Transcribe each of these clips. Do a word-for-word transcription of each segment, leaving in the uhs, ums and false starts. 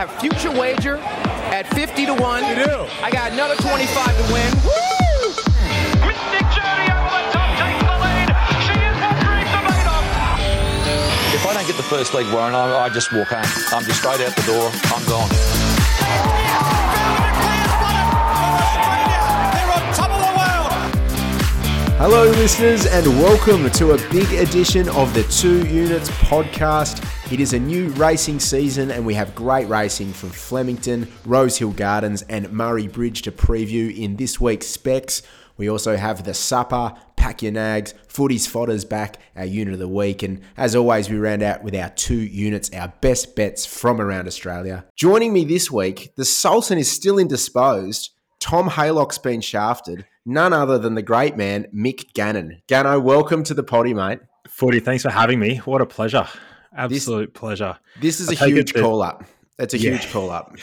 have future wager at fifty to one. You do. I got another twenty-five to win. Woo! If I don't get the first leg, Warren, I, I just walk home. I'm just straight out the door. I'm gone. Hello, listeners, and welcome to a big edition of the Two Units podcast. It is a new racing season, and we have great racing from Flemington, Rosehill Gardens, and Murray Bridge to preview in this week's Specs. We also have the supper, pack your nags, footies, fodders back, our unit of the week. And as always, we round out with our two units, our best bets from around Australia. Joining me this week, the Sultan is still indisposed. Tom Haylock's been shafted. None other than the great man, Mick Gannon. Ganno, welcome to the potty, mate. Footy, thanks for having me. What a pleasure. Absolute this, pleasure. This is I a huge that, call-up. That's a yeah. huge call-up.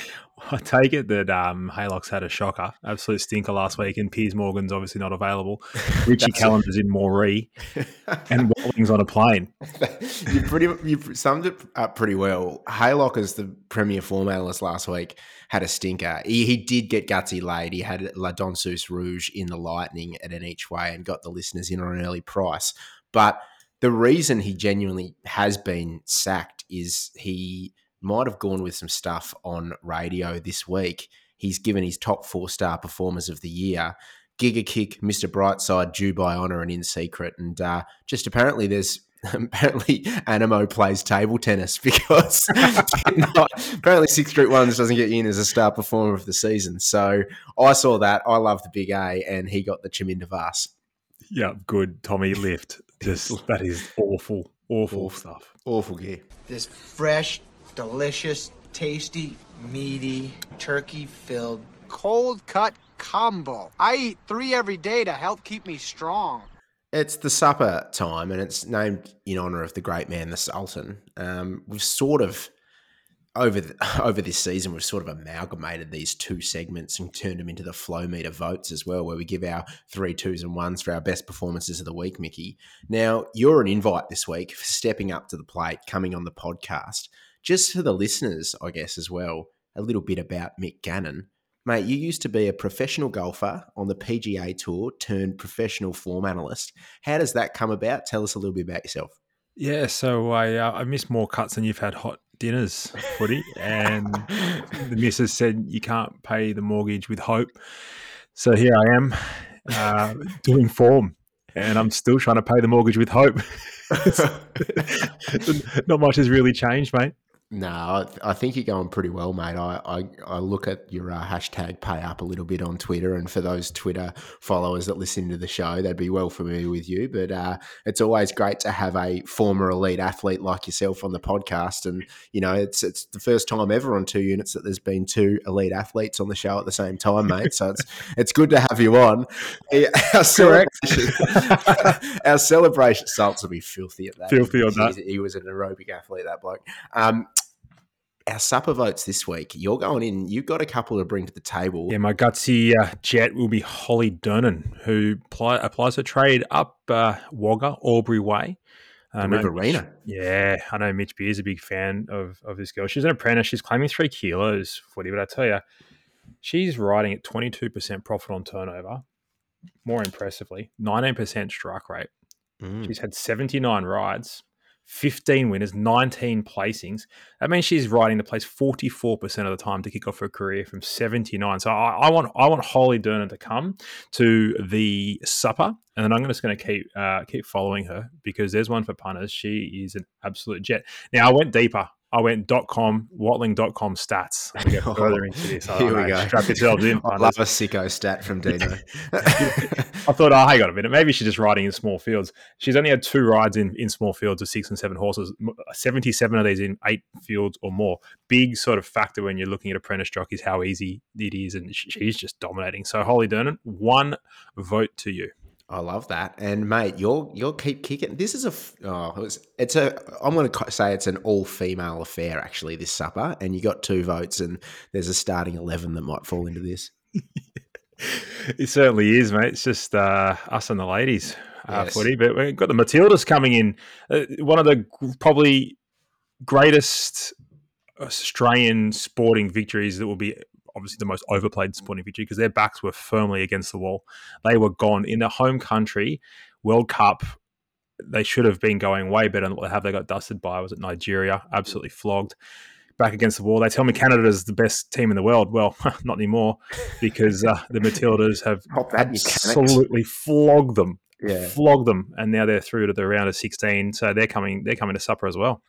I take it that um, Haylock's had a shocker, absolute stinker last week, and Piers Morgan's obviously not available. Richie Callender's in Moree, and Walling's on a plane. You pretty you summed it up pretty well. Haylock, as the premier form analyst last week, had a stinker. He, he did get gutsy late. He had La Donsus Rouge in the Lightning at an each way and got the listeners in on an early price. But the reason he genuinely has been sacked is he might have gone with some stuff on radio this week. He's given his top four-star performers of the year, Giga Kick, Mister Brightside, Dubai Honour, and In Secret. And uh, just apparently there's apparently Animo plays table tennis because not, apparently Sixth Group Ones doesn't get you in as a star performer of the season. So I saw that. I love the Big A, and he got the Chaminda Vars. Yeah, good Tommy lift. Just that is awful, awful, awful stuff. Awful gear. This fresh, delicious, tasty, meaty, turkey-filled, cold-cut combo. I eat three every day to help keep me strong. It's the supper time, and it's named in honour of the great man, the Sultan. Um, we've sort of, over the, over this season, we've sort of amalgamated these two segments and turned them into the flow meter votes as well, where we give our three twos and ones for our best performances of the week, Mickey. Now, you're an invite this week for stepping up to the plate, coming on the podcast. Just for the listeners, I guess, as well, a little bit about Mick Gannon. Mate, you used to be a professional golfer on the P G A Tour turned professional form analyst. How does that come about? Tell us a little bit about yourself. Yeah, so I uh, I missed more cuts than you've had hot dinners, footy. And the missus said you can't pay the mortgage with hope. So here I am uh, doing form. And I'm still trying to pay the mortgage with hope. Not much has really changed, mate. No, I think you're going pretty well, mate. I, I, I look at your uh, hashtag pay up a little bit on Twitter, and for those Twitter followers that listen to the show, they'd be well familiar with you. But uh, it's always great to have a former elite athlete like yourself on the podcast. And, you know, it's it's the first time ever on Two Units that there's been two elite athletes on the show at the same time, mate. So it's it's good to have you on. Our celebration, our celebration salts will be filthy at that. Filthy on that. He was an aerobic athlete, that bloke. Um, Our supper votes this week, you're going in. You've got a couple to bring to the table. Yeah, my gutsy uh, jet will be Holly Dernan, who pl- applies her trade up uh, Wagga, Albury Way. Uh, the Riverina. Yeah, I know Mitch Beer is a big fan of, of this girl. She's an apprentice. She's claiming three kilos, forty, but I tell you, she's riding at twenty-two percent profit on turnover. More impressively, nineteen percent strike rate. Mm. She's had seventy-nine rides. fifteen winners, nineteen placings. That means she's riding the place forty-four percent of the time to kick off her career from seventy-nine. So I, I want I want Holly Dernan to come to the supper, and then I'm just going to keep uh, keep following her because there's one for punters. She is an absolute jet. Now, I went deeper. I went .com, watling dot com stats. I'm going to go further into this. I Here we know. go. Strap yourselves in. I love a sicko stat from Dino. I thought, oh, hang on a minute. Maybe she's just riding in small fields. She's only had two rides in, in small fields of six and seven horses, seventy-seven of these in eight fields or more. Big sort of factor when you're looking at apprentice jockeys, how easy it is, and she's just dominating. So, Holly Dernan, one vote to you. I love that. And mate, you'll you'll keep kicking. This is a oh, it's, it's a I'm going to say it's an all female affair actually, this supper, and you got two votes, and there's a starting eleven that might fall into this. It certainly is, mate. It's just uh, us and the ladies, uh, yes. Footy. But we've got the Matildas coming in. Uh, one of the g- probably greatest Australian sporting victories that will be obviously the most overplayed sporting victory because their backs were firmly against the wall. They were gone. In their home country, World Cup, they should have been going way better than what they have. They got dusted by, was it Nigeria? Absolutely flogged. Back against the wall. They tell me Canada is the best team in the world. Well, not anymore, because uh, the Matildas have absolutely flogged them. Yeah. Flogged them, and now they're through to the round of sixteen. So they're coming. They're coming to supper as well.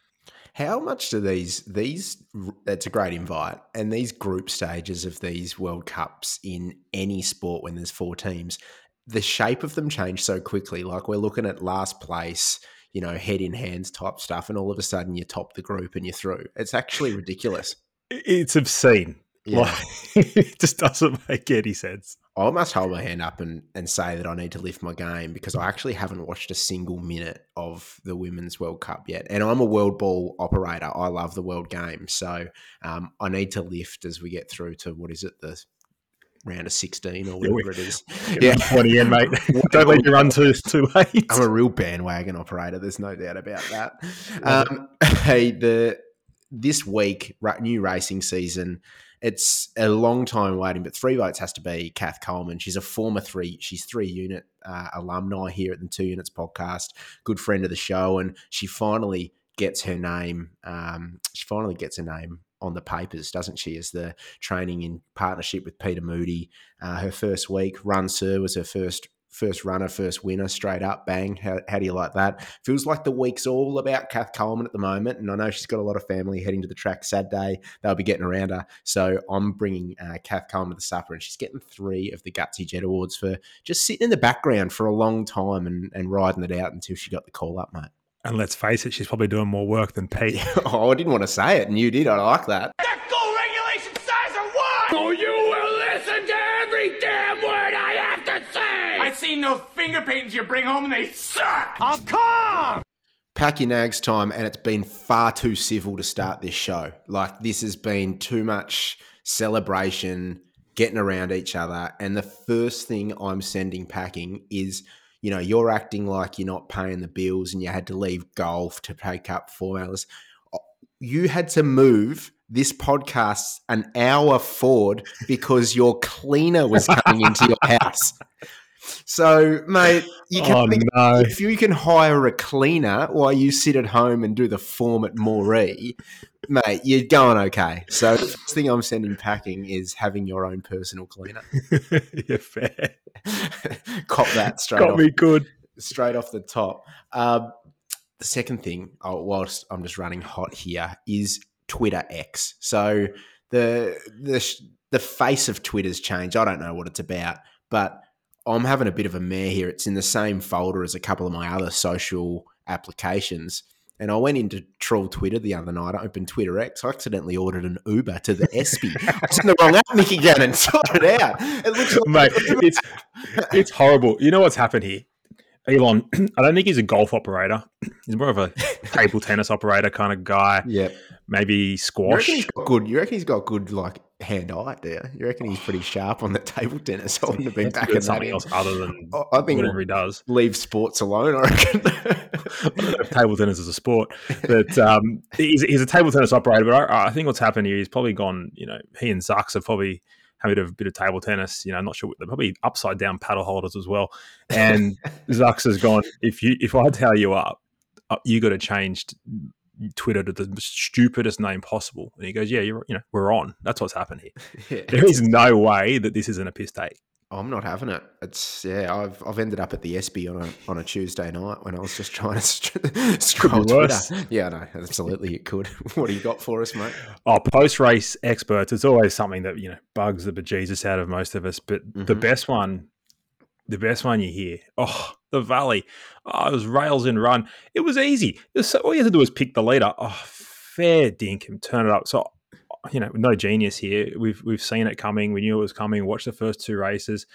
How much do these these? That's a great invite, and these group stages of these World Cups in any sport when there's four teams, the shape of them change so quickly. Like we're looking at last place, you know, head in hands type stuff, and all of a sudden you top the group and you're through. It's actually ridiculous. It's obscene. Yeah. Like, it just doesn't make any sense. I must hold my hand up and, and say that I need to lift my game because I actually haven't watched a single minute of the Women's World Cup yet. And I'm a world ball operator. I love the world game. So um, I need to lift as we get through to, what is it, the round of sixteen or whatever yeah, it is. Yeah, twenty in, mate. Don't let you run too, too late. I'm a real bandwagon operator. There's no doubt about that. Um, hey, the this week, new racing season, it's a long time waiting, but three votes has to be Kath Coleman. She's a former three, she's three unit uh, alumni here at the Two Units podcast, good friend of the show. And she finally gets her name. Um, she finally gets her name on the papers, doesn't she? As the training in partnership with Peter Moody, uh, her first week Run Sir was her first, first runner, first winner, straight up bang. How, how do you like that? Feels like the week's all about Kath Coleman at the moment, and I know she's got a lot of family heading to the track Saturday. They'll be getting around her, so I'm bringing uh, Kath Coleman to the supper, and she's getting three of the Gutsy Jet Awards for just sitting in the background for a long time and, and riding it out until she got the call up, mate. And let's face it, she's probably doing more work than Pete. Oh, I didn't want to say it, and you did. I like that. That goal regulation size of what? Oh, you will listen to every damn word I have to say. I see no finger paintings you bring home and they suck. I'll come. Pack your nags time, and it's been far too civil to start this show. Like, this has been too much celebration, getting around each other. And the first thing I'm sending packing is, you know, you're acting like you're not paying the bills and you had to leave golf to pick up four hours. You had to move this podcast an hour forward because your cleaner was coming into your house. So, mate, you can oh, think, no. if you can hire a cleaner while you sit at home and do the form at Moree, mate, you're going okay. So the first thing I'm sending packing is having your own personal cleaner. You're fair. Cop that straight Got off. Got me good. Straight off the top. Um, the second thing, oh, whilst I'm just running hot here, is Twitter X. So the the the face of Twitter's changed. I don't know what it's about, but I'm having a bit of a mare here. It's in the same folder as a couple of my other social applications. And I went into troll Twitter the other night. I opened Twitter X. I accidentally ordered an Uber to the Espy. I was in the wrong app, Mickey Gannon. Sort it out. It looks like Mate, it's, it's horrible. You know what's happened here? Elon, I don't think he's a golf operator. He's more of a table tennis operator kind of guy. Yeah. Maybe squash. You reckon he's got good, you reckon he's got good like hand-eye, do you? You reckon he's pretty sharp on the table tennis? I wouldn't have been back at something else other than I think whatever he does. Leave sports alone, I reckon. Table tennis is a sport. But um, he's, he's a table tennis operator. But I, I think what's happened here, he's probably gone, you know, he and Zucks have probably – having a bit of table tennis, you know, not sure. They're probably upside down paddle holders as well. And Zucks has gone, if you, if I tell you up, you got to change Twitter to the stupidest name possible. And he goes, yeah, you're, you know, we're on. That's what's happened here. Yeah. There is no way that this isn't a piss take. I'm not having it. It's yeah. I've I've ended up at the S B on a on a Tuesday night when I was just trying to st- scroll Twitter. Worse. Yeah, no, absolutely, it could. What do you got for us, mate? Oh, post race experts. It's always something that you know bugs the bejesus out of most of us. But mm-hmm. the best one, the best one you hear. Oh, the Valley. Oh, it was rails and run. It was easy. It was so, all you had to do was pick the leader. Oh, fair dinkum, turn it up. So. You know, no genius here. We've we've seen it coming. We knew it was coming. Watch the first two races,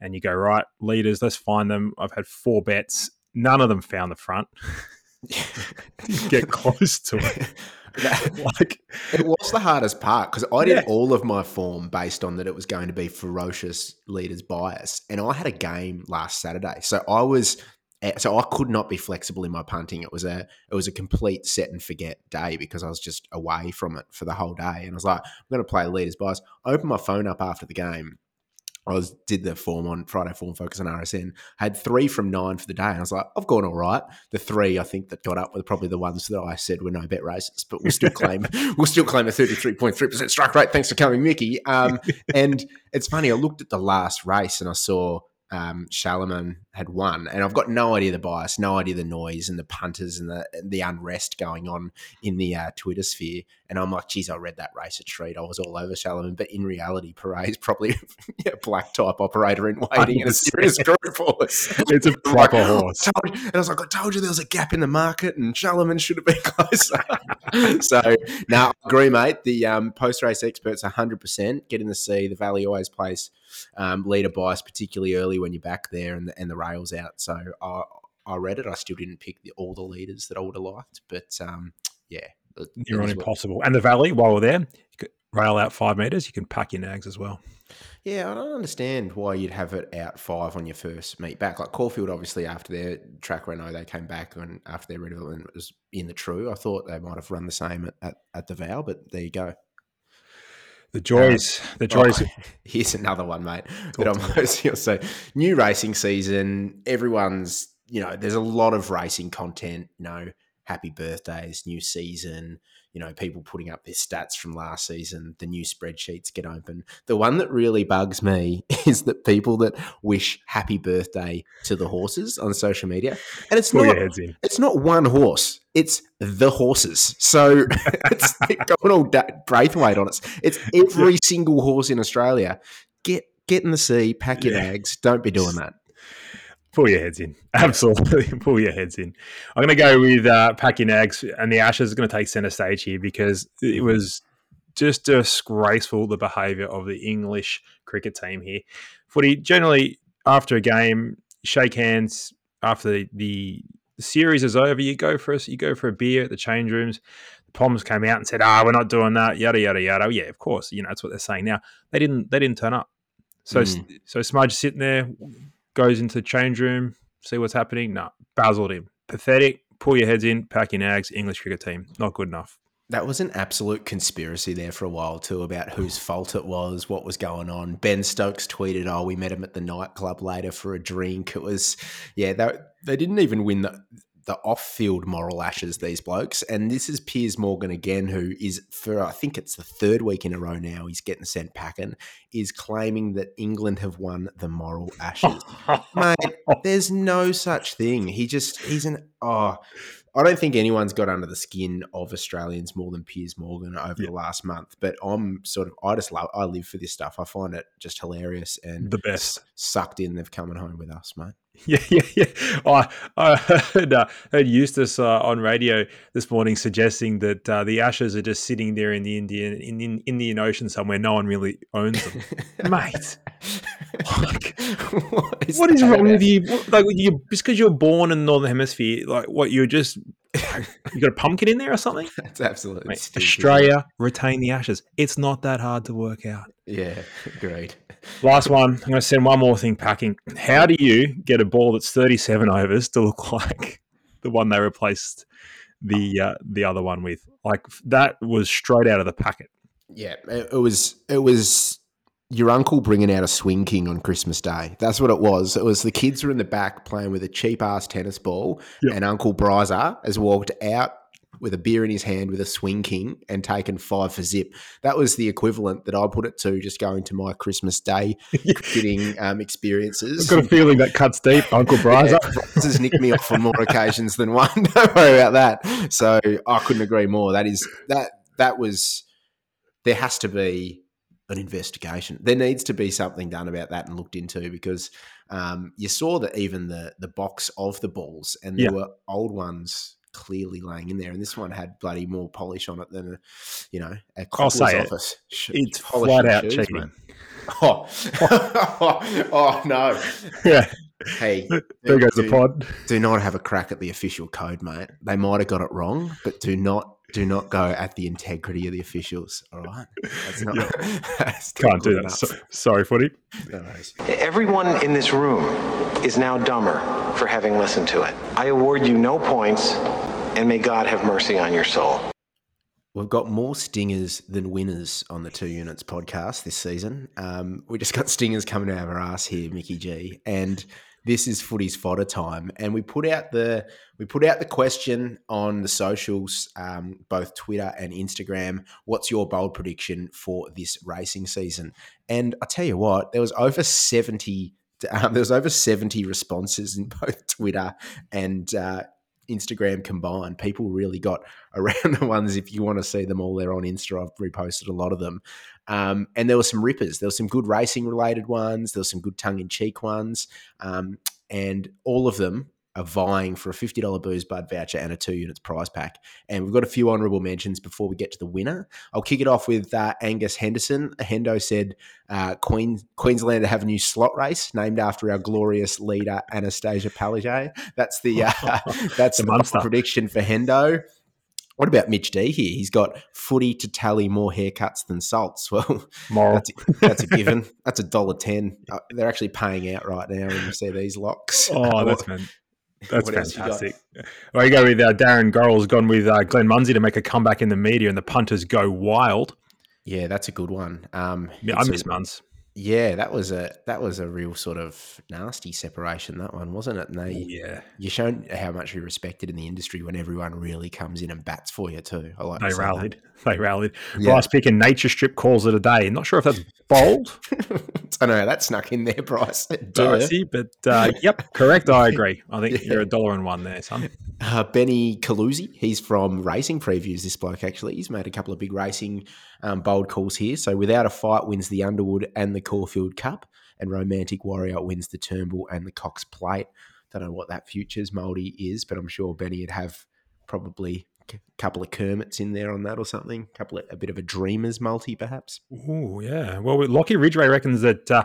and you go right leaders. Let's find them. I've had four bets. None of them found the front. Get close to it. That, like it was the hardest part because I did yeah. all of my form based on that it was going to be ferocious leaders bias, and I had a game last Saturday, so I was So I could not be flexible in my punting. It was a it was a complete set and forget day because I was just away from it for the whole day. And I was like, I'm going to play leaders bias. I opened my phone up after the game. I was did the form on Friday Form Focus on R S N. I had three from nine for the day. And I was like, I've gone all right. The three I think that got up were probably the ones that I said were no bet races, but we'll still claim we'll still claim a thirty-three point three percent strike rate. Thanks for coming, Mickey. Um, and it's funny. I looked at the last race and I saw. Um, Shalaman had won, and I've got no idea the bias, no idea the noise and the punters and the the unrest going on in the uh, Twitter sphere. And I'm like, geez, I read that race at Treat. I was all over Shalaman, but in reality, Parade's probably a black type operator in waiting and a serious group horse. It's a proper horse. And I was like, I told you there was a gap in the market, and Shalaman should have been closer. So, now nah, I agree, mate. The um, post race experts, one hundred percent getting to see the Valley always plays. Um, leader bias, particularly early when you're back there and the, and the rail's out. So I, I read it. I still didn't pick the, all the leaders that I would have liked, but um, yeah, you're on impossible. Well. And the Valley, while we're there, you could rail out five metres. You can pack your nags as well. Yeah, I don't understand why you'd have it out five on your first meet back. Like Caulfield, obviously, after their track reno, they came back and after their redevelopment it was in the true. I thought they might have run the same at, at, at the Val, but there you go. The joys, um, the joys. Oh, here's another one, mate. That I'm most, so new racing season. Everyone's, you know, there's a lot of racing content. You know, happy birthdays, new season. You know, people putting up their stats from last season. The new spreadsheets get open. The one that really bugs me is that people that wish happy birthday to the horses on social media, and it's Pull not, it's not one horse. It's the horses. So it's going all da- Braithwaite on us. It's every single horse in Australia. Get get in the sea, pack your bags. Yeah. Don't be doing that. Pull your heads in. Absolutely. Pull your heads in. I'm going to go with uh, pack your nags, and the Ashes is going to take centre stage here because it was just disgraceful, the behaviour of the English cricket team here. Footy, generally, after a game, shake hands after the, the The series is over. You go for a, you go for a beer at the change rooms. The Poms came out and said, "Ah, we're not doing that." Yada yada yada. Yeah, of course. You know that's what they're saying now. They didn't. They didn't turn up. So mm. so Smudge sitting there goes into the change room, see what's happening. No, nah, basiled him. Pathetic. Pull your heads in. Pack your nags. English cricket team not good enough. That was an absolute conspiracy there for a while too about whose fault it was, what was going on. Ben Stokes tweeted, "Oh, we met him at the nightclub later for a drink." It was, yeah, they, they didn't even win the, the off-field moral Ashes, these blokes. And this is Piers Morgan again, who is for I think it's the third week in a row now. He's getting sent packing. Is claiming that England have won the moral Ashes. Mate, there's no such thing. He just he's an oh. I don't think anyone's got under the skin of Australians more than Piers Morgan over yeah. the last month, but I'm sort of, I just love, I live for this stuff. I find it just hilarious and the best sucked in. They've come home with us, mate. Yeah, yeah, yeah. I, I heard, uh, heard Eustace uh, on radio this morning suggesting that uh, the Ashes are just sitting there in the Indian in, in Indian Ocean somewhere. No one really owns them, mate. Like, what is, what is wrong with you? Like, you just because you're born in the Northern Hemisphere, like, what you're just you got a pumpkin in there or something? That's absolutely mate, Australia retain the Ashes. It's not that hard to work out. Yeah, agreed. Last one. I'm going to send one more thing packing. How do you get a ball that's thirty-seven overs to look like the one they replaced the uh, the other one with? Like that was straight out of the packet. Yeah, it was. It was your uncle bringing out a swing king on Christmas Day. That's what it was. It was the kids were in the back playing with a cheap ass tennis ball, yep. and Uncle Bryza has walked out with a beer in his hand with a swing king and taken five for zip. That was the equivalent that I put it to just going to my Christmas Day getting um, experiences. I've got a feeling that cuts deep, Uncle Bryza. Yeah, Bryza's nicked me off on more occasions than one. Don't worry about that. So I couldn't agree more. That is that. That was – there has to be an investigation. There needs to be something done about that and looked into because um, you saw that even the, the box of the balls and there yeah. were old ones – clearly laying in there, and this one had bloody more polish on it than a, you know, a cobbler's office. It. It's flat out shoes, cheating. Oh. oh, oh no! Yeah. Hey, there goes do, the pod. Do not have a crack at the official code, mate. They might have got it wrong, but do not do not go at the integrity of the officials. All right, that's not, yeah. that's can't do that. So, sorry, footy. No, everyone in this room is now dumber for having listened to it. I award you no points, and may God have mercy on your soul. We've got more stingers than winners on the Two Units podcast this season. Um, we just got stingers coming out of our ass here, Mickey G, and this is footy's fodder time. And we put out the we put out the question on the socials, um, both Twitter and Instagram. What's your bold prediction for this racing season? And I tell you what, there was over seventy um, there was over seventy responses in both Twitter and uh, Instagram combined. People really got around the ones. If you want to see them all, they're on Insta. I've reposted a lot of them. Um, and there were some rippers. There were some good racing related ones. There were some good tongue in cheek ones. Um, and all of them are vying for a fifty dollars booze bud voucher and a Two Units prize pack. And we've got a few honourable mentions before we get to the winner. I'll kick it off with uh, Angus Henderson. Hendo said uh, Queen, Queensland to have a new slot race named after our glorious leader, Anastasia Palaszczuk. That's the uh, that's the, the prediction for Hendo. What about Mitch D here? He's got footy to tally more haircuts than salts. Well, that's a, that's a given. That's a dollar ten. Uh, they're actually paying out right now when you see these locks. Oh, that's man. That's what fantastic. Well, you go with uh, Darren Gorrell's gone with uh, Glenn Munsey to make a comeback in the media, and the punters go wild. Yeah, that's a good one. Um, yeah, I miss Muns. Yeah, that was a that was a real sort of nasty separation. That one, wasn't it? And they, yeah, you shown how much you're respected in the industry when everyone really comes in and bats for you too. I like they rallied. That. They rallied. Yeah. Bryce Pickett and Nature Strip calls it a day. Not sure if that's bold. I know how that snuck in there, Bryce. Darcy, but uh, yep, correct. I agree. I think yeah. you're a dollar and one there, son. Uh, Benny Caluzzi, he's from Racing Previews. This bloke actually, he's made a couple of big racing um, bold calls here. So Without a Fight wins the Underwood and the Caulfield Cup, and Romantic Warrior wins the Turnbull and the Cox Plate. Don't know what that futures Mouldy is, but I'm sure Benny would have probably a couple of Kermits in there on that or something. A couple of, a bit of a Dreamers multi, perhaps. Oh, yeah. Well, Lockie Ridgway reckons that uh,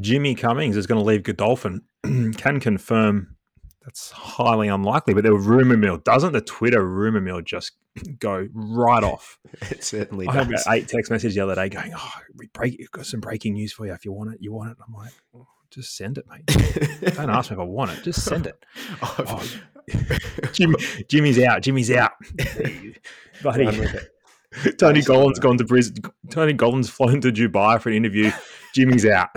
Jimmy Cummings is going to leave Godolphin. Can confirm that's highly unlikely, but the rumour mill doesn't. The Twitter rumour mill just go right off. It certainly I does. I had about eight text messages the other day going, oh, we break, we've got some breaking news for you. If you want it, you want it. I'm like, oh, just send it, mate. Don't ask me if I want it. Just send it. Oh, Jimmy, Jimmy's out. Jimmy's out. Buddy. Tony Gollum's gone to Brisbane. Tony Gollum's flown to Dubai for an interview. Jimmy's out.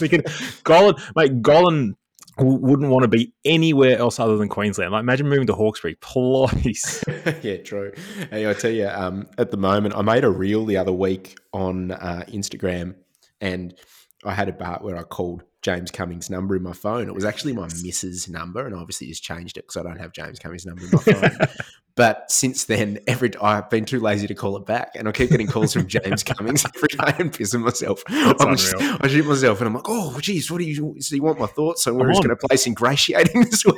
We can, Gollum, mate, Gollum wouldn't want to be anywhere else other than Queensland. Like, imagine moving to Hawkesbury, please. Yeah, true. Hey, I tell you, um, at the moment, I made a reel the other week on uh, Instagram, and I had a part where I called James Cummings' number in my phone. It was actually my missus' number, and I obviously just changed it because I don't have James Cummings' number in my phone. But since then, every I've been too lazy to call it back, and I keep getting calls from James Cummings every day and pissing myself. I'm just, I shoot myself, and I'm like, "Oh, geez, what do you? Does he want my thoughts? So we're I'm just going to place ingratiating this week."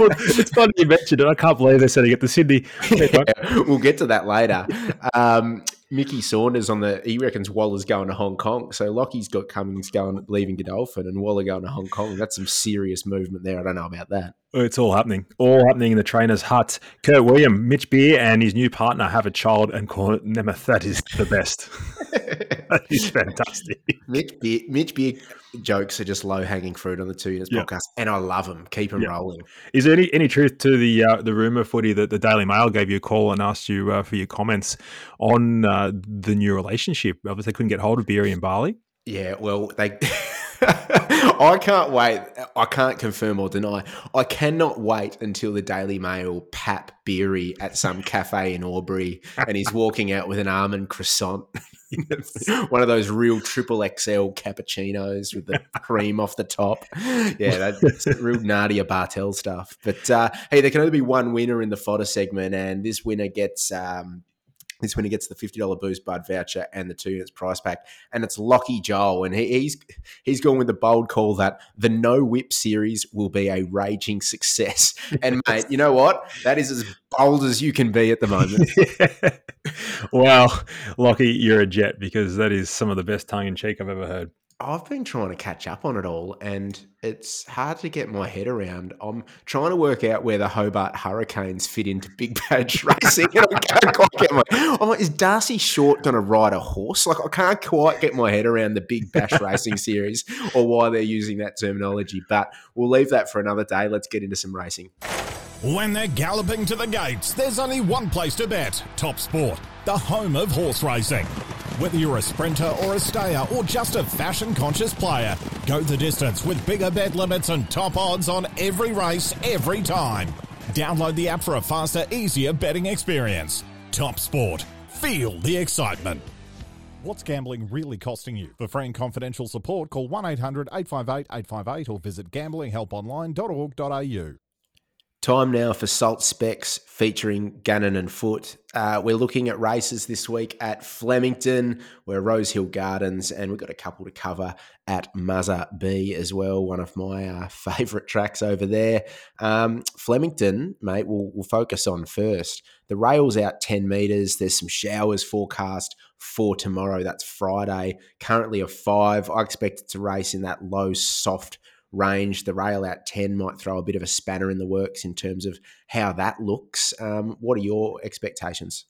Well, it's funny you mentioned it. I can't believe they're setting it to Sydney. Yeah, we'll get to that later. Um, Mickey Saunders on the, he reckons Waller's going to Hong Kong. So Lockie's got Cummings going, leaving Godolphin, and Waller going to Hong Kong. That's some serious movement there. I don't know about that. It's all happening. All happening in the trainer's hut. Kurt William, Mitch Beer, and his new partner have a child and call it Nemeth. That is the best. That is fantastic. Mitch Beer, Mitch Beer jokes are just low-hanging fruit on the Two Units yep. podcast, and I love them. Keep them yep. rolling. Is there any, any truth to the uh, the rumour, Footy, that the Daily Mail gave you a call and asked you uh, for your comments on uh, the new relationship? Obviously, they couldn't get hold of Beery and Barley. Yeah, well, they... I can't wait. I can't confirm or deny. I cannot wait until the Daily Mail pap Beery at some cafe in Albury and he's walking out with an almond croissant. One of those real triple X L cappuccinos with the cream off the top. Yeah, that's real Nadia Bartel stuff. But uh, hey, there can only be one winner in the fodder segment, and this winner gets um, this winner gets the fifty dollars booze bud voucher and the Two Units prize pack, and it's Lockie Joel, and he, he's he's gone with the bold call that the No Whip series will be a raging success. And mate, you know what? That is as bold as you can be at the moment. Yeah. Well, Lockie, you're a jet, because that is some of the best tongue in cheek I've ever heard. I've been trying to catch up on it all, and it's hard to get my head around. I'm trying to work out where the Hobart Hurricanes fit into Big Bash Racing, and I can't quite get my. I'm like, is Darcy Short going to ride a horse? Like, I can't quite get my head around the Big Bash Racing series or why they're using that terminology. But we'll leave that for another day. Let's get into some racing. When they're galloping to the gates, there's only one place to bet. Top Sport, the home of horse racing. Whether you're a sprinter or a stayer or just a fashion-conscious player, go the distance with bigger bet limits and top odds on every race, every time. Download the app for a faster, easier betting experience. Top Sport. Feel the excitement. What's gambling really costing you? For free and confidential support, call one eight hundred eight five eight eight five eight or visit gambling help online dot org dot a u. Time now for Salt Specs featuring Gannon and Foote. Uh, we're looking at races this week at Flemington, where Rosehill Gardens, and we've got a couple to cover at Muzza B as well, one of my uh, favourite tracks over there. Um, Flemington, mate, we'll, we'll focus on first. The rail's out ten metres. There's some showers forecast for tomorrow. That's Friday. Currently a five. I expect it to race in that low, soft range. The rail out ten might throw a bit of a spanner in the works in terms of how that looks. Um, what are your expectations?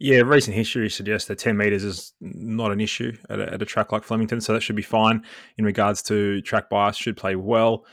Yeah, recent history suggests that ten metres is not an issue at a, at a track like Flemington, so that should be fine in regards to track bias, should play well.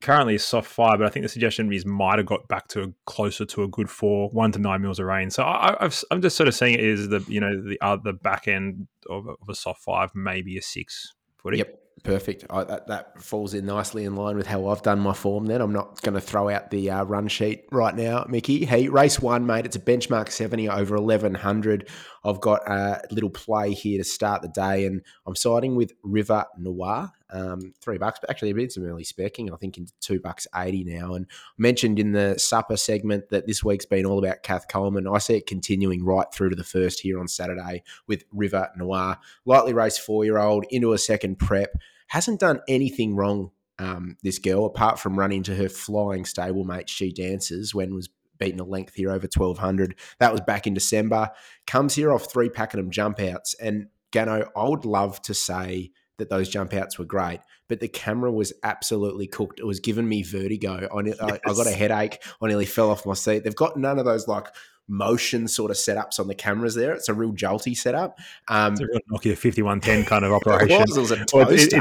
Currently a soft five, but I think the suggestion is might have got back to closer to a good four, one to nine mils of rain. So I, I've, I'm just sort of seeing it as the, you know, the uh, the back end of, of a soft five, maybe a six. Footy. Yep. Perfect. I, that, that falls in nicely in line with how I've done my form then. I'm not going to throw out the uh, run sheet right now, Mickey. Hey, race one, mate. It's a benchmark seventy over eleven hundred. I've got a little play here to start the day, and I'm siding with River Noir. Um, three bucks, but actually a bit some early specking, I think into two bucks eighty now. And mentioned in the supper segment that this week's been all about Kath Coleman. I see it continuing right through to the first here on Saturday with River Noir. Lightly raced four-year-old into a second prep. Hasn't done anything wrong, um, this girl, apart from running to her flying stablemate She Dances when was beaten a length here over twelve hundred. That was back in December. Comes here off three Pakenham jump outs. And Gano, I would love to say that those jump outs were great, but the camera was absolutely cooked. It was giving me vertigo. I, yes. I, I got a headache. I nearly fell off my seat. They've got none of those like motion sort of setups on the cameras there. It's a real jolty setup. Um, it's a real Nokia fifty-one ten kind of operation. It was, it was a toaster. It,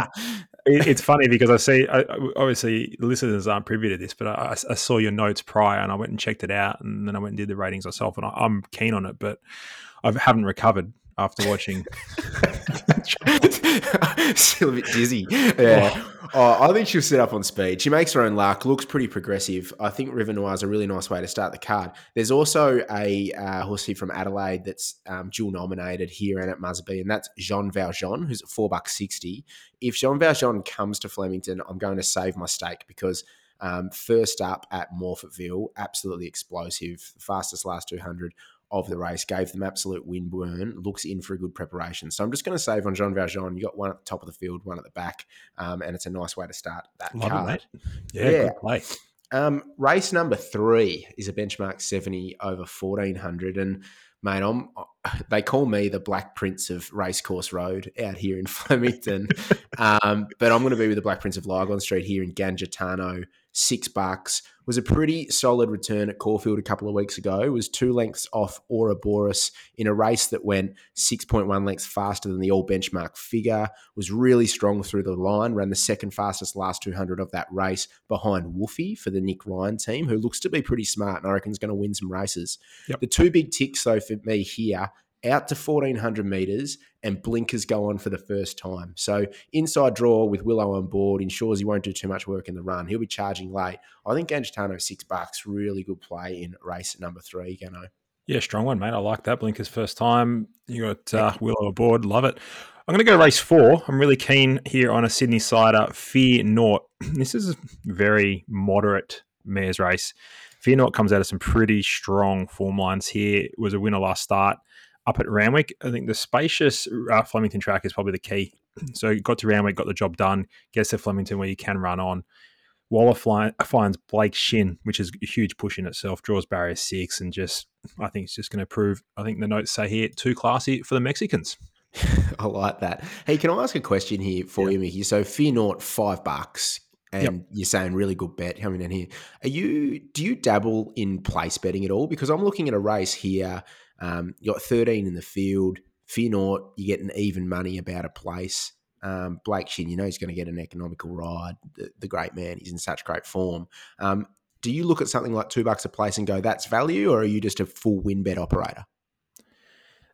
it, it, it's funny because I see, I, obviously listeners aren't privy to this, but I, I saw your notes prior and I went and checked it out, and then I went and did the ratings myself, and I, I'm keen on it, but I haven't recovered after watching. Still a bit dizzy. Yeah. Oh, I think she'll set up on speed. She makes her own luck, looks pretty progressive. I think River Noir is a really nice way to start the card. There's also a uh, horse here from Adelaide that's um, dual nominated here and at Muzzy, and that's Jean Valjean, who's at four bucks sixty. If Jean Valjean comes to Flemington, I'm going to save my stake because um, first up at Morfettville, absolutely explosive, fastest last two hundred. Of the race, gave them absolute windburn, looks in for a good preparation. So I'm just going to save on Jean Valjean. You got one at the top of the field, one at the back, um, and it's a nice way to start that Love card. It, yeah, yeah, good play. Um, race number three is a benchmark seventy over fourteen hundred, and mate, I'm, they call me the Black Prince of Racecourse Road out here in Flemington, um, but I'm going to be with the Black Prince of Lygon Street here in Gangatano. Six bucks. Was a pretty solid return at Caulfield a couple of weeks ago. It was two lengths off Ouroboros in a race that went six point one lengths faster than the all benchmark figure. Was really strong through the line. Ran the second fastest last two hundred of that race behind Wolfie for the Nick Ryan team, who looks to be pretty smart and I reckon is going to win some races. Yep. The two big ticks though for me here, out to fourteen hundred metres, and blinkers go on for the first time. So inside draw with Willow on board ensures he won't do too much work in the run. He'll be charging late. I think Gangatano, six bucks, really good play in race number three, Gano. Yeah, strong one, mate. I like that. Blinkers first time. You got uh, Willow aboard. Love it. I'm going to go race four. I'm really keen here on a Sydney sider, Fear Naught. This is a very moderate mare's race. Fear Naught comes out of some pretty strong form lines here. It was a winner last start up at Randwick. I think the spacious uh, Flemington track is probably the key. So you got to Randwick, got the job done, gets to Flemington where you can run on. Waller fly, finds Blake Shin, which is a huge push in itself, draws barrier six, and just I think it's just going to prove, I think the notes say here, too classy for the Mexicans. I like that. Hey, can I ask a question here for yep. you, Mickey? So fear naught, five bucks, and yep. you're saying really good bet coming in here. Are you? Do you dabble in place betting at all? Because I'm looking at a race here. Um, you got thirteen in the field. Fear naught, you get an even money about a place. Um, Blake Shin, you know he's going to get an economical ride. The, the great man, he's in such great form. Um, do you look at something like two bucks a place and go, that's value, or are you just a full win bet operator?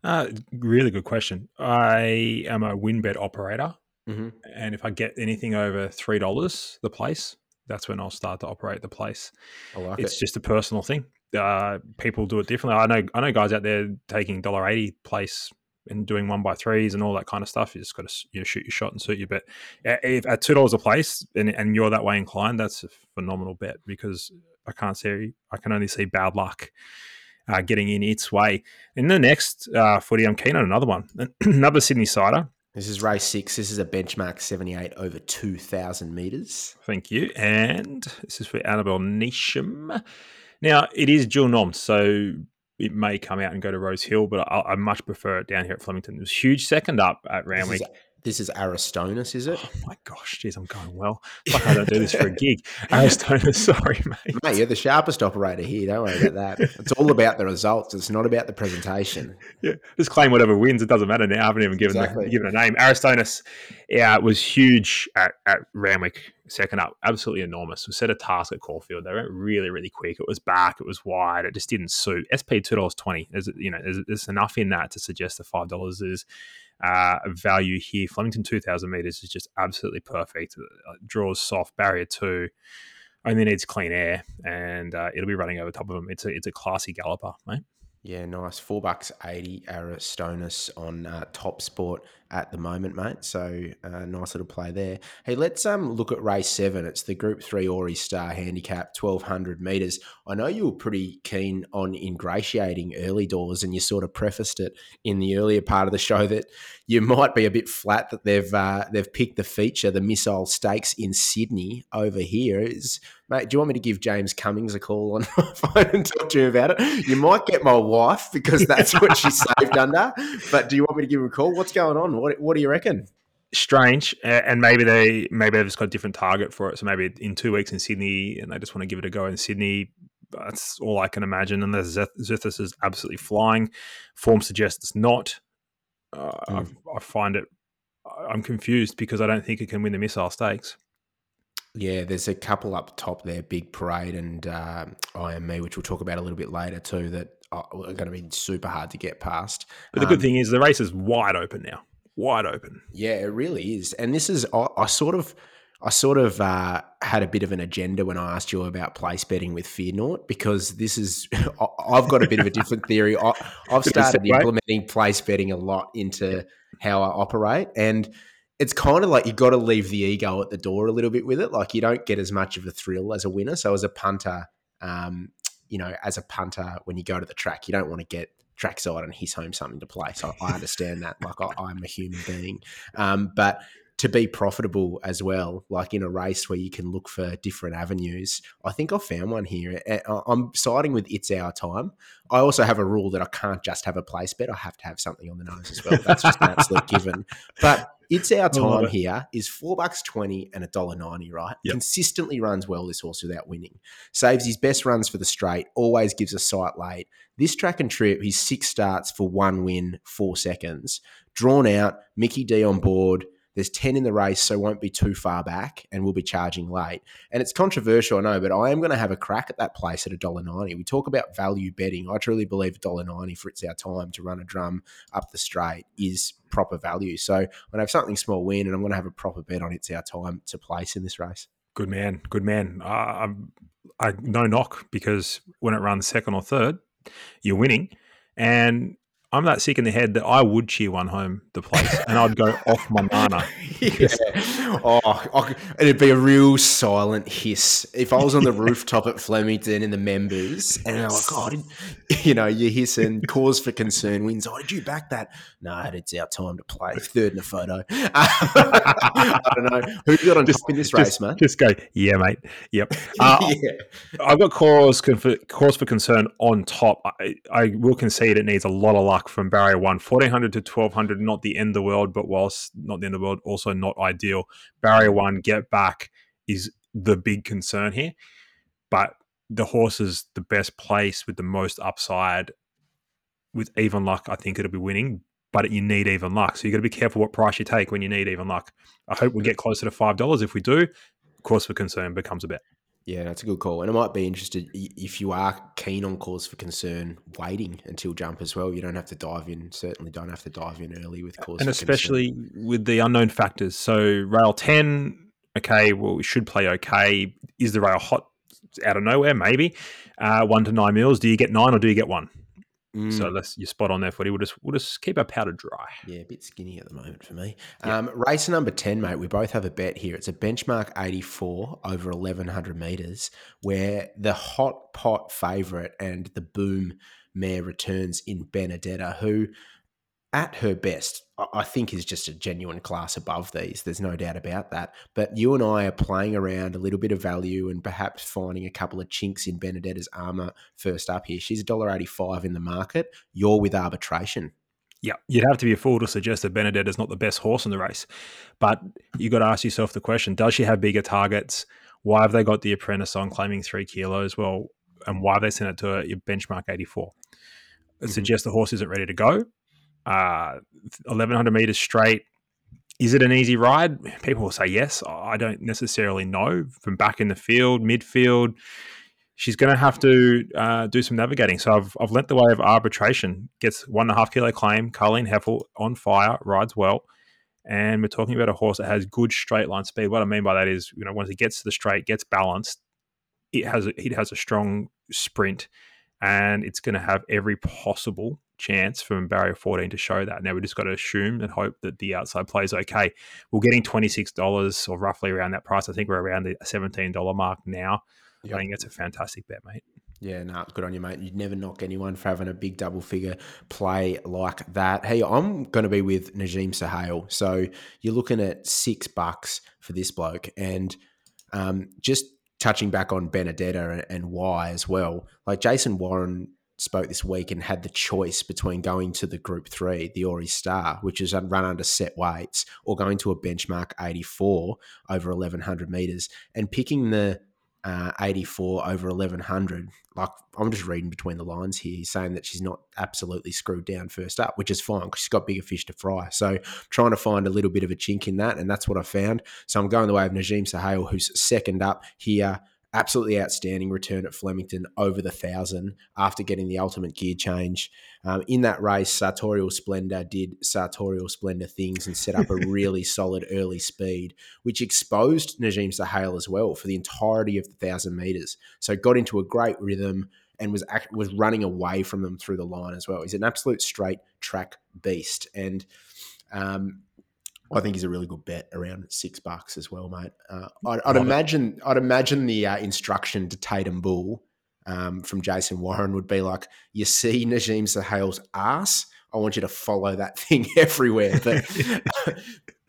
Uh, really good question. I am a win bet operator. Mm-hmm. And if I get anything over three dollars the place, that's when I'll start to operate the place. I like it's it. just a personal thing. Uh, people do it differently. I know I know guys out there taking one dollar eighty place and doing one by threes and all that kind of stuff. You just got to you know, shoot your shot and suit your bet. If at two dollars a place and, and you're that way inclined, that's a phenomenal bet because I can't see, I can only see bad luck uh, getting in its way. In the next uh, footy, I'm keen on another one, another Sydney Sider. This is race six. This is a benchmark seventy-eight over two thousand metres. Thank you. And this is for Annabelle Neesham. Now, it is dual nom, so it may come out and go to Rosehill, but I, I much prefer it down here at Flemington. It was huge second up at Ramwick. This is, this is Aristonus, is it? Oh, my gosh. Jeez, I'm going well. It's like I don't do this for a gig. Aristonus, sorry, mate. Mate, you're the sharpest operator here. Don't worry about that. It's all about the results. It's not about the presentation. Yeah, just claim whatever wins. It doesn't matter now. I haven't even given, exactly. the, given a name. Aristonus yeah, was huge at, at Ramwick. Second up, absolutely enormous. We set a task at Caulfield. They went really, really quick. It was back. It was wide. It just didn't suit. S P two dollars twenty. There's, you know, there's, there's enough in that to suggest the five dollars is uh, value here. Flemington two thousand metres is just absolutely perfect. It draws soft, barrier two, only needs clean air, and uh, it'll be running over top of them. It's a, it's a classy galloper, mate. Yeah, nice. Four bucks eighty Aristonus on uh, Top Sport at the moment, mate. So uh, nice little play there. Hey, let's um look at race seven. It's the Group Three Ori Star Handicap, twelve hundred meters. I know you were pretty keen on ingratiating early doors, and you sort of prefaced it in the earlier part of the show that you might be a bit flat that they've uh, they've picked the feature, the Missile Stakes in Sydney over here. Is mate, do you want me to give James Cummings a call on my phone and talk to you about it? You might get my wife because that's what she's saved under. But do you want me to give him a call? What's going on? What What do you reckon? Strange, and maybe they maybe they've just got a different target for it. So maybe in two weeks in Sydney, and they just want to give it a go in Sydney. That's all I can imagine. And the Zethus is absolutely flying. Form suggests it's not. Uh, mm. I, I find it. I'm confused because I don't think it can win the Missile Stakes. Yeah, there's a couple up top there, Big Parade and uh, I Am Me, which we'll talk about a little bit later too, that are going to be super hard to get past. But the um, good thing is the race is wide open now, wide open. Yeah, it really is. And this is, I, I sort of, I sort of uh, had a bit of an agenda when I asked you about place betting with Fear Naught because this is, I, I've got a bit of a different theory. I, I've started implementing place betting a lot into how I operate, and it's kind of like you got to leave the ego at the door a little bit with it. Like you don't get as much of a thrill as a winner. So as a punter, um, you know, as a punter, when you go to the track, you don't want to get trackside and hiss home something to play. So I understand that. Like I, I'm a human being. Um, but to be profitable as well, like in a race where you can look for different avenues, I think I found one here. I'm siding with It's Our Time. I also have a rule that I can't just have a place bet. I have to have something on the nose as well. That's just an absolute given. But It's Our Time it. here is four bucks twenty and one dollar ninety, right? Yep. Consistently runs well, this horse, without winning. Saves his best runs for the straight, always gives a sight late. This track and trip, he's six starts for one win, four seconds. Drawn out, Mickey D on board. There's ten in the race, so won't be too far back and we'll be charging late. And it's controversial, I know, but I am going to have a crack at that place at one dollar ninety. We talk about value betting. I truly believe one dollar ninety for It's Our Time to run a drum up the straight is proper value. So I'm going to have something small win and I'm going to have a proper bet on It's Our Time to place in this race. Good man, good man. Uh, I no knock because when it runs second or third, you're winning. And I'm that sick in the head that I would cheer one home the place and I'd go off my mana. Yes. Yeah. Oh, I, it'd be a real silent hiss if I was on the rooftop at Flemington in the members, and I'm like, "God, oh, you know, you're hissing cause for concern wins. Oh, did you back that? No, it's our time to play. Third in a photo. I don't know who got on just, top in this just, race, mate. Just go, yeah, mate. Yep. Uh, yeah. I've got cause for cause for concern on top. I, I will concede it needs a lot of luck from barrier one. fourteen hundred to twelve hundred, not the end of the world, but whilst not the end of the world, also not ideal. Barrier one, get back is the big concern here. But the horse is the best place with the most upside. With even luck, I think it'll be winning, but you need even luck. So you've got to be careful what price you take when you need even luck. I hope we get closer to five dollars. If we do, of course, for concern becomes a bet. Yeah, that's a good call. And I might be interested if you are keen on cause for concern, waiting until jump as well. You don't have to dive in. Certainly don't have to dive in early with cause and for concern. And especially with the unknown factors. So rail ten, okay, well, we should play okay. Is the rail hot out of nowhere? Maybe. Uh, one to nine mils. Do you get nine or do you get one? Mm. So that's your spot on there, footy. We'll just, we'll just keep our powder dry. Yeah, a bit skinny at the moment for me. Yeah. Um, race number ten, mate, we both have a bet here. It's a benchmark eighty-four over eleven hundred metres where the hot pot favourite and the boom mare returns in Benedetta, who at her best, I think is just a genuine class above these. There's no doubt about that. But you and I are playing around a little bit of value and perhaps finding a couple of chinks in Benedetta's armour first up here. She's one dollar eighty-five in the market. You're with arbitration. Yeah, you'd have to be a fool to suggest that Benedetta's not the best horse in the race. But you got to ask yourself the question, does she have bigger targets? Why have they got the apprentice on claiming three kilos? Well, and why have they sent it to your benchmark eighty-four? It mm-hmm. suggests the horse isn't ready to go. Uh, eleven hundred metres straight. Is it an easy ride? People will say yes. I don't necessarily know. From back in the field, midfield, she's going to have to uh, do some navigating. So I've I've lent the way of arbitration. Gets one and a half kilo claim. Carlene Heffel on fire, rides well. And we're talking about a horse that has good straight line speed. What I mean by that is, you know, once it gets to the straight, gets balanced, it has a, it has a strong sprint, and it's going to have every possible chance from barrier fourteen to show that. Now we just got to assume and hope that the outside plays okay. We're getting twenty-six dollars or roughly around that price. I think we're around the seventeen dollars mark now. Yep. I think that's a fantastic bet, mate. Yeah, no, nah, good on you, mate. You'd never knock anyone for having a big double figure play like that. Hey, I'm going to be with Najim Sahail. So you're looking at six bucks for this bloke. And um, just touching back on Benedetta and, and why as well, like Jason Warren spoke this week and had the choice between going to the Group three, the Ori Star, which is run under set weights, or going to a benchmark eighty-four over eleven hundred metres and picking the uh, eighty-four over eleven hundred. Like, I'm just reading between the lines here. He's saying that she's not absolutely screwed down first up, which is fine because she's got bigger fish to fry. So trying to find a little bit of a chink in that, and that's what I found. So I'm going the way of Najim Sahail, who's second up here. Absolutely outstanding return at Flemington over the thousand after getting the ultimate gear change. Um, in that race, Sartorial Splendor did Sartorial Splendor things and set up a really solid early speed, which exposed Najim Sahail as well for the entirety of the thousand metres. So got into a great rhythm and was act- was running away from them through the line as well. He's an absolute straight track beast. And um I think he's a really good bet around six bucks as well, mate. Uh, I'd, I'd imagine, I'd imagine the uh, instruction to Tatum Bull um, from Jason Warren would be like, "You see Najim Sahail's ass. I want you to follow that thing everywhere." But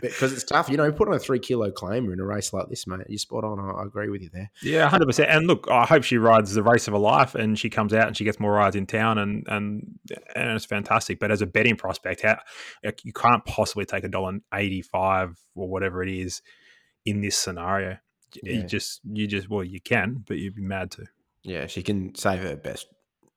because it's tough, you know, put on a three kilo claimer in a race like this, mate. You're spot on. I agree with you there. Yeah, one hundred percent. And look, I hope she rides the race of her life and she comes out and she gets more rides in town, and and and it's fantastic. But as a betting prospect, how, you can't possibly take a dollar eighty-five or whatever it is in this scenario. Yeah. You just, you just, well, you can, but you'd be mad to. Yeah, she can save her best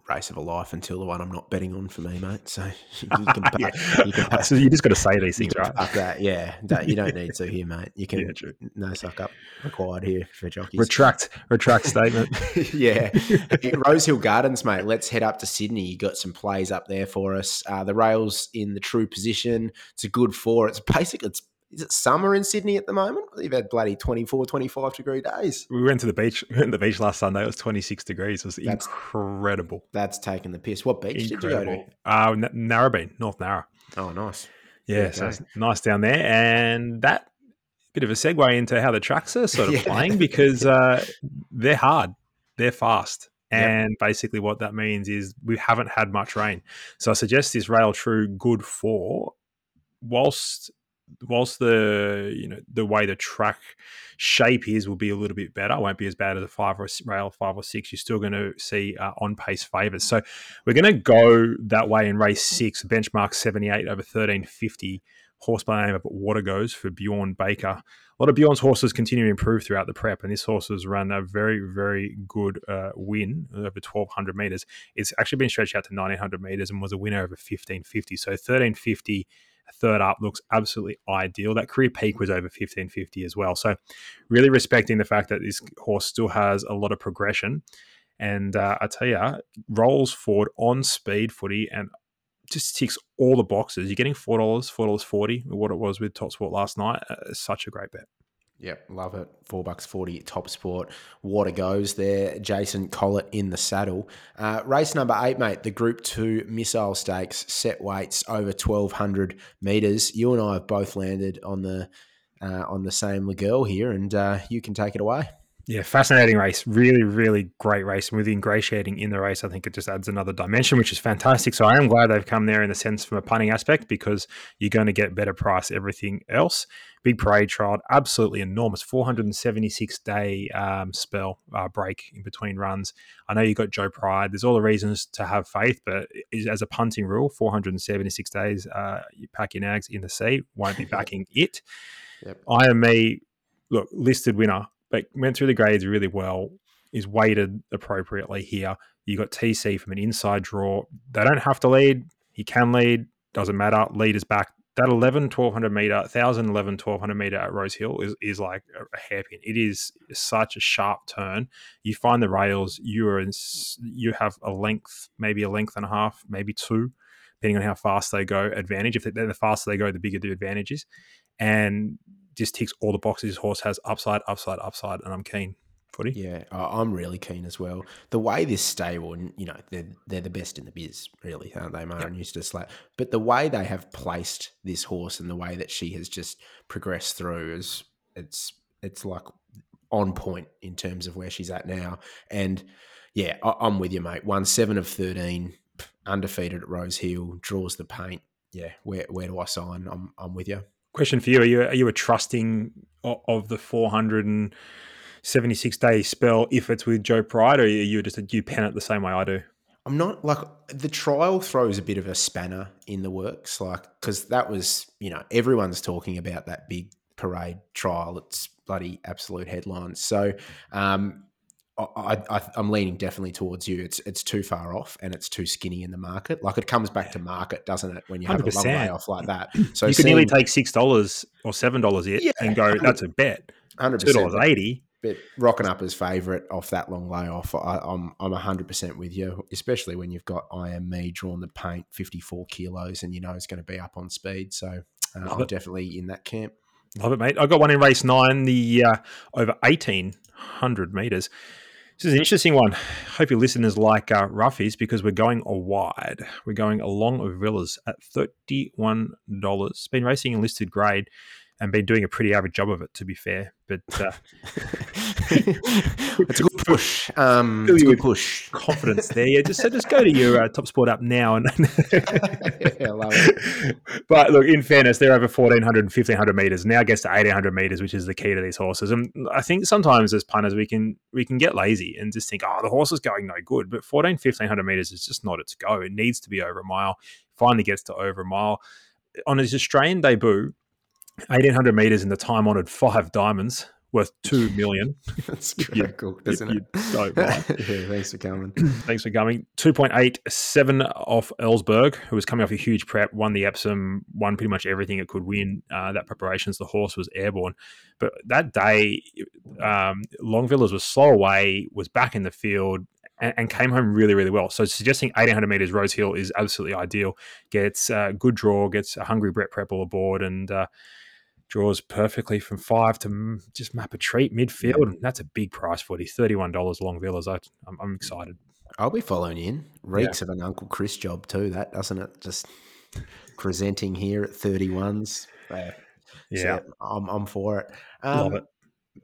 race of a life until the one I'm not betting on for me, mate. So you can pay, yeah. you can pay. So you just got to say these things, right? Fuck that, yeah. Don't, you don't need to here, mate. You can yeah, true. No suck up required here for jockeys. Retract, retract statement. Yeah, Rosehill Gardens, mate. Let's head up to Sydney. You got some plays up there for us. Uh, the rail's in the true position. It's a good four. It's basically it's. Is it summer in Sydney at the moment? You've had bloody twenty-four, twenty-five degree days. We went to the beach. We went to the beach last Sunday. It was twenty-six degrees. It was that's, incredible. That's taking the piss. What beach incredible. did you go to? Uh, Narrabeen, North Narra. Oh, nice. Yeah, okay. So it's nice down there. And that bit of a segue into how the tracks are sort of yeah. playing, because uh, they're hard, they're fast. And yep. basically what that means is we haven't had much rain. So I suggest this rail true good for whilst whilst the you know the way the track shape is will be a little bit better. It won't be as bad as a five or a rail five or six. You're still going to see uh, on pace favours. So we're going to go that way in race six, benchmark seventy-eight over thirteen fifty. Horse by the name of Water Goes for Bjorn Baker. A lot of Bjorn's horses continue to improve throughout the prep, and this horse has run a very, very good uh, win over twelve hundred metres. It's actually been stretched out to nineteen hundred metres and was a winner over fifteen fifty. So thirteen fifty, third up, looks absolutely ideal. That career peak was over fifteen fifty as well. So really respecting the fact that this horse still has a lot of progression. And uh, I tell you, rolls forward on speed footy and just ticks all the boxes. You're getting four dollars, four dollars forty, what it was with Top Sport last night. Uh, such a great bet. Yep, love it. four bucks forty, Top Sport. Water Goes there. Jason Collett in the saddle. Uh, race number eight, mate, the Group two Missile Stakes, set weights over twelve hundred metres. You and I have both landed on the uh, on the same Legirl here, and uh, you can take it away. Yeah, fascinating race. Really, really great race. And with the ingratiating in the race, I think it just adds another dimension, which is fantastic. So I am glad they've come there in the sense from a punting aspect, because you're going to get better price everything else. Big Parade trial, absolutely enormous. four hundred seventy-six day um, spell uh, break in between runs. I know you've got Joe Pride. There's all the reasons to have faith, but as a punting rule, four hundred seventy-six days, uh, you pack your nags in the seat, won't be backing it. Yep. I Am Me, look, listed winner, but went through the grades really well, is weighted appropriately here. You got T C from an inside draw. They don't have to lead. He can lead. Doesn't matter. Lead is back. That eleven, twelve hundred metre, one thousand eleven, twelve hundred metre at Rosehill is, is like a hairpin. It is such a sharp turn. You find the rails. You are in, you have a length, maybe a length and a half, maybe two, depending on how fast they go, advantage. If they, then the faster they go, the bigger the advantage is. And just ticks all the boxes. This horse has upside, upside, upside, and I'm keen. Footy? Yeah, I'm really keen as well. The way this stable, and you know, they're, they're the best in the biz, really, aren't they, Mara? Yep. And used to slap. But the way they have placed this horse and the way that she has just progressed through is it's it's like on point in terms of where she's at now. And, yeah, I, I'm with you, mate. Won seven of thirteen, undefeated at Rosehill, draws the paint. Yeah, where where do I sign? I'm I'm with you. Question for you: Are you are you a trusting of the four hundred seventy-six day spell if it's with Joe Pride, or are you just a, you pen it the same way I do? I'm not like the trial throws a bit of a spanner in the works, like because that was you know everyone's talking about that Big Parade trial. It's bloody absolute headlines. So um, I, I, I'm leaning definitely towards you. It's it's too far off and it's too skinny in the market. Like it comes back to market, doesn't it? When you have one hundred percent. A long way off like that, so you can seeing, nearly take six dollars or seven dollars it yeah, and go. That's a bet. Hundred percent. Two dollars eighty. But rocking up as favourite off that long layoff, I, I'm I'm one hundred percent with you, especially when you've got I Am Me drawn the paint, fifty-four kilos, and you know it's going to be up on speed. So uh, I'm it. definitely in that camp. Love it, mate. I got one in race nine, the uh, over eighteen hundred metres. This is an interesting one. Hope your listeners like uh, roughies, because we're going a wide. We're going along of Villas at thirty-one dollars. It's been racing in listed grade and been doing a pretty average job of it, to be fair. But uh, it's a good push. Um, it's a good push. Confidence there. Yeah, just so just go to your uh, Top Sport app now. And yeah, I love it. But look, in fairness, they're over fourteen hundred and fifteen hundred metres. Now gets to eighteen hundred metres, which is the key to these horses. And I think sometimes as punters, we can we can get lazy and just think, oh, the horse is going no good. But fourteen, fifteen hundred metres is just not its go. It needs to be over a mile. Finally gets to over a mile. On his Australian debut, eighteen hundred metres in the time-honoured five diamonds worth two million dollars. That's critical, you, isn't you, it? You don't mind. Yeah, thanks for coming. Thanks for coming. two point eight seven off Ellsberg, who was coming off a huge prep, won the Epsom, won pretty much everything it could win. Uh, that preparations, the horse was airborne. But that day, um, Longvillas was slow away, was back in the field, and, and came home really, really well. So suggesting eighteen hundred metres Rosehill is absolutely ideal. Gets a uh, good draw, gets a hungry Brett Prep all aboard, and uh, draws perfectly from five to just map a treat midfield. And that's a big price for it. thirty-one dollars Longvillas. I, I'm, I'm excited. I'll be following in. Reeks yeah. of an Uncle Chris job too, that, doesn't it? Just presenting here at thirty-ones. Yeah. Yeah, so I'm I'm for it. Um, Love it.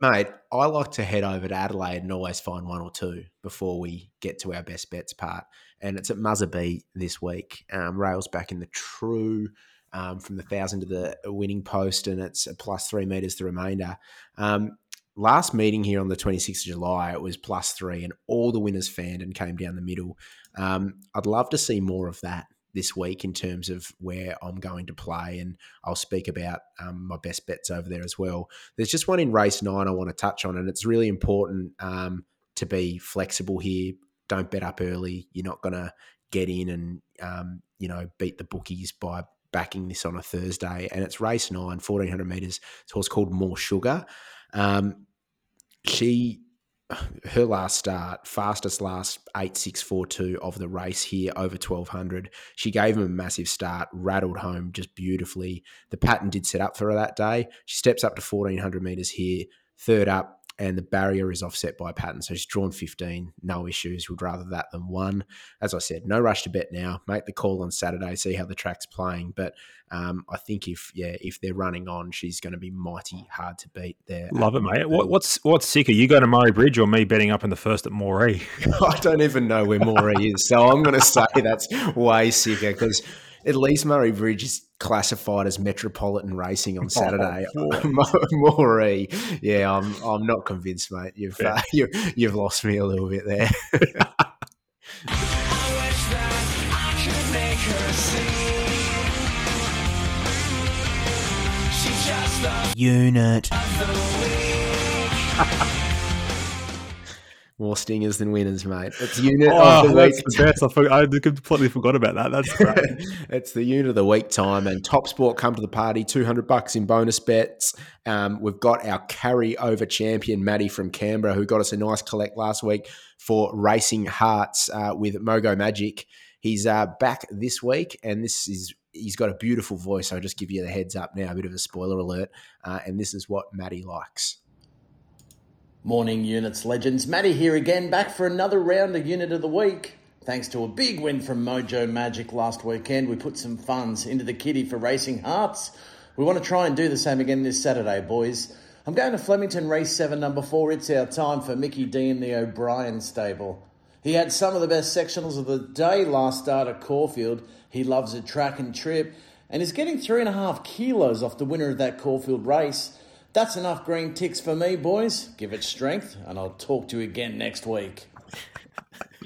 Mate, I like to head over to Adelaide and always find one or two before we get to our best bets part. And it's at Muzzabee this week. Um, rails back in the true um, from the thousand to the winning post, and it's a plus three metres the remainder. Um, last meeting here on the twenty-sixth of July, it was plus three, and all the winners fanned and came down the middle. Um, I'd love to see more of that this week in terms of where I'm going to play, and I'll speak about um, my best bets over there as well. There's just one in race nine I want to touch on, and it's really important um, to be flexible here. Don't bet up early. You're not going to get in and, um, you know, beat the bookies by backing this on a Thursday. And it's race nine, fourteen hundred metres. It's a horse called More Sugar. Um, she... Her last start, fastest last eight six four two of the race here, over twelve hundred. She gave him a massive start, rattled home just beautifully. The pattern did set up for her that day. She steps up to fourteen hundred metres here, third up, and the barrier is offset by pattern. So she's drawn fifteen, no issues. Would rather that than one. As I said, no rush to bet now. Make the call on Saturday, see how the track's playing. But um, I think if yeah, if they're running on, she's going to be mighty hard to beat there. Love it, mate. What, what's what's sicker? You go to Murray Bridge or me betting up in the first at Moree? I don't even know where Moree is, so I'm going to say that's way sicker, because at least Murray Bridge is classified as metropolitan racing on Saturday. Oh, Moree, yeah, I'm I'm not convinced, mate. You've yeah. uh, you, you've lost me a little bit there. Unit. More stingers than winners, mate. It's unit oh, of the that's week. The best. I, forgot, I completely forgot about that. That's great. It's the unit of the week time, and Top Sport come to the party. Two hundred bucks in bonus bets. Um, we've got our carryover champion, Maddie from Canberra, who got us a nice collect last week for Racing Hearts uh, with Mogo Magic. He's uh, back this week, and this is he's got a beautiful voice. I'll just give you the heads up now, a bit of a spoiler alert, uh, and this is what Maddie likes. Morning, Units legends. Matty here again, back for another round of Unit of the Week. Thanks to a big win from Mojo Magic last weekend, we put some funds into the kitty for Racing Hearts. We want to try and do the same again this Saturday, boys. I'm going to Flemington race seven, number four. It's our time for Mickey D in the O'Brien stable. He had some of the best sectionals of the day last start at Caulfield. He loves a track and trip and is getting three and a half kilos off the winner of that Caulfield race. That's enough green ticks for me, boys. Give it strength, and I'll talk to you again next week.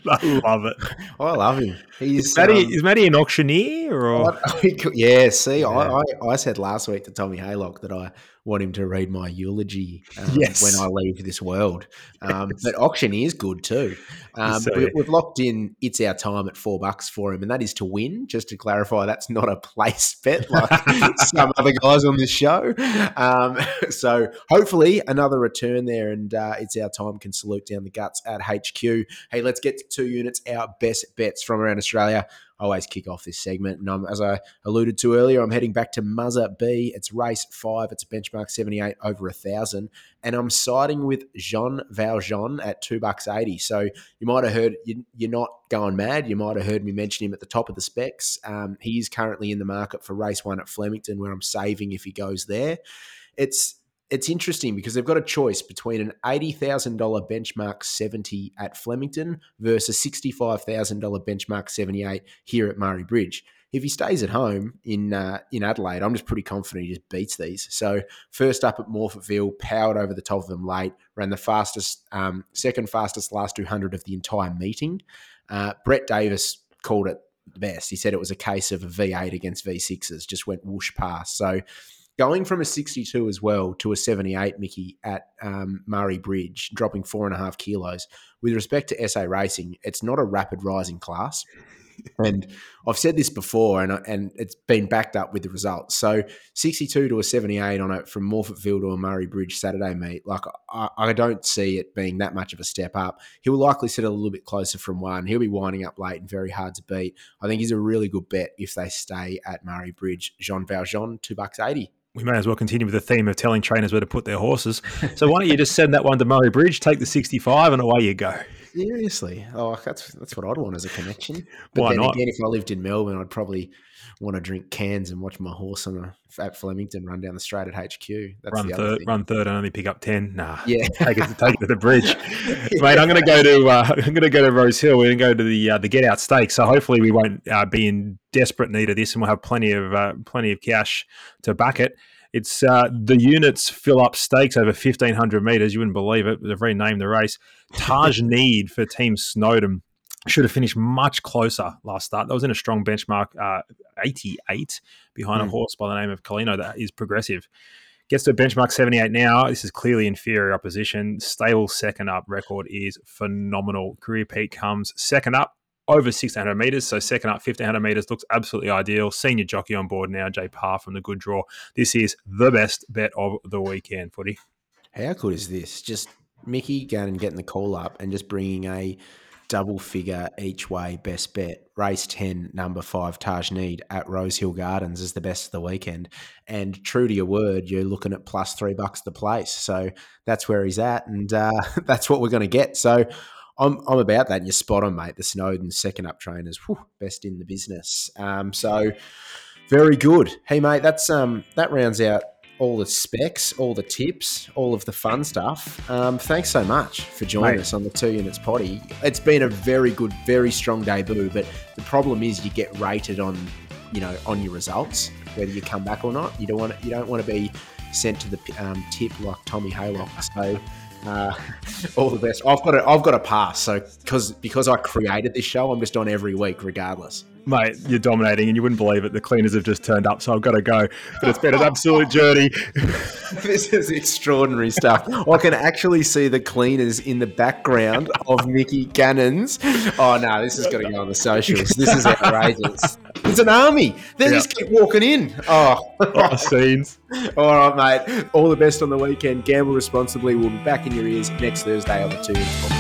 I love it. I love him. He's, is, Matty, um, is Matty an auctioneer? Or? I, yeah, see, yeah. I, I, I said last week to Tommy Haylock that I want him to read my eulogy um, yes. when I leave this world. Um, yes. But auctioneer's good too. Um, so, we, we've locked in It's Our Time at four bucks for him, and that is to win. Just to clarify, that's not a place bet like some other guys on this show. Um, so hopefully another return there, and uh, It's Our Time can salute down the guts at H Q. Hey, let's get to two units, our best bets from around Australia. I always kick off this segment, and I'm, as I alluded to earlier, I'm heading back to Muzzabee. It's race five. It's a benchmark seventy-eight over a thousand, and I'm siding with Jean Valjean at two bucks eighty. So you might have heard you, you're not going mad. You might have heard me mention him at the top of the specs. Um, he is currently in the market for race one at Flemington, where I'm saving if he goes there. It's It's interesting because they've got a choice between an eighty thousand dollars benchmark seventy at Flemington versus sixty-five thousand dollars benchmark seventy-eight here at Murray Bridge. If he stays at home in uh, in Adelaide, I'm just pretty confident he just beats these. So first up at Morphettville, powered over the top of them late, ran the fastest, um, second fastest last two hundred of the entire meeting. Uh, Brett Davis called it the best. He said it was a case of a V eight against V sixes, just went whoosh past. So going from a sixty-two as well to a seventy-eight, Mickey, at um, Murray Bridge, dropping four and a half kilos. With respect to S A Racing, it's not a rapid rising class. And I've said this before, and and it's been backed up with the results. So sixty-two to a seventy-eight on it from Morphettville to a Murray Bridge Saturday meet. Like I, I don't see it being that much of a step up. He will likely sit a little bit closer from one. He'll be winding up late and very hard to beat. I think he's a really good bet if they stay at Murray Bridge. Jean Valjean, two bucks eighty. We may as well continue with the theme of telling trainers where to put their horses. So why don't you just send that one to Murray Bridge, take the sixty-five, and away you go. Seriously. Oh, that's that's what I'd want as a connection. But why then not? Again, if I lived in Melbourne, I'd probably – want to drink cans and watch my horse on a, at Flemington run down the straight at H Q. That's run the other third, thing. Run third and only pick up ten. Nah, yeah, take it to, take it to the bridge, yeah. Mate. I'm gonna go to uh, I'm gonna go to Rosehill. We're gonna go to the uh, the Get Out Stakes. So hopefully we won't uh, be in desperate need of this, and we'll have plenty of uh, plenty of cash to back it. It's uh, the units fill up stakes over fifteen hundred metres. You wouldn't believe it. They've renamed the race. Taj Need for Team Snowden. Should have finished much closer last start. That was in a strong benchmark, uh, eighty-eight, behind mm. a horse by the name of Colino. That is progressive. Gets to benchmark seventy-eight now. This is clearly inferior opposition. Stable second up record is phenomenal. Career peak comes second up. Over sixteen hundred metres, so second up, fifteen hundred metres, looks absolutely ideal. Senior jockey on board now, Jay Parr from the Good Draw. This is the best bet of the weekend, footy. How good is this? Just Mickey Gannon getting the call up and just bringing a double figure each way best bet. Race ten, number five, Taj Need at Rosehill Gardens is the best of the weekend. And true to your word, you're looking at plus three bucks the place. So that's where he's at, and uh, that's what we're going to get. So I'm I'm about that, and you're spot on, mate. The Snowden second up trainers, whew, best in the business. Um, so very good. Hey, mate, that's um that rounds out all the specs, all the tips, all of the fun stuff. Um, thanks so much for joining mate. us on the Two Units Potty. It's been a very good, very strong debut, but the problem is you get rated on, you know, on your results, whether you come back or not. You don't want you don't want to be sent to the um, tip like Tommy Haylock. So. Uh, all the best. I've got a, I've got a pass. So because because I created this show, I'm just on every week, regardless. Mate, you're dominating, and you wouldn't believe it. The cleaners have just turned up, so I've got to go. But it's been an absolute journey. This is extraordinary stuff. I can actually see the cleaners in the background of Mickey Gannon's. Oh no, this has got to go on the socials. This is outrageous. It's an army. They yeah. just keep walking in. Oh, oh scenes. All right, mate. All the best on the weekend. Gamble responsibly. We'll be back in your ears next Thursday on the Two.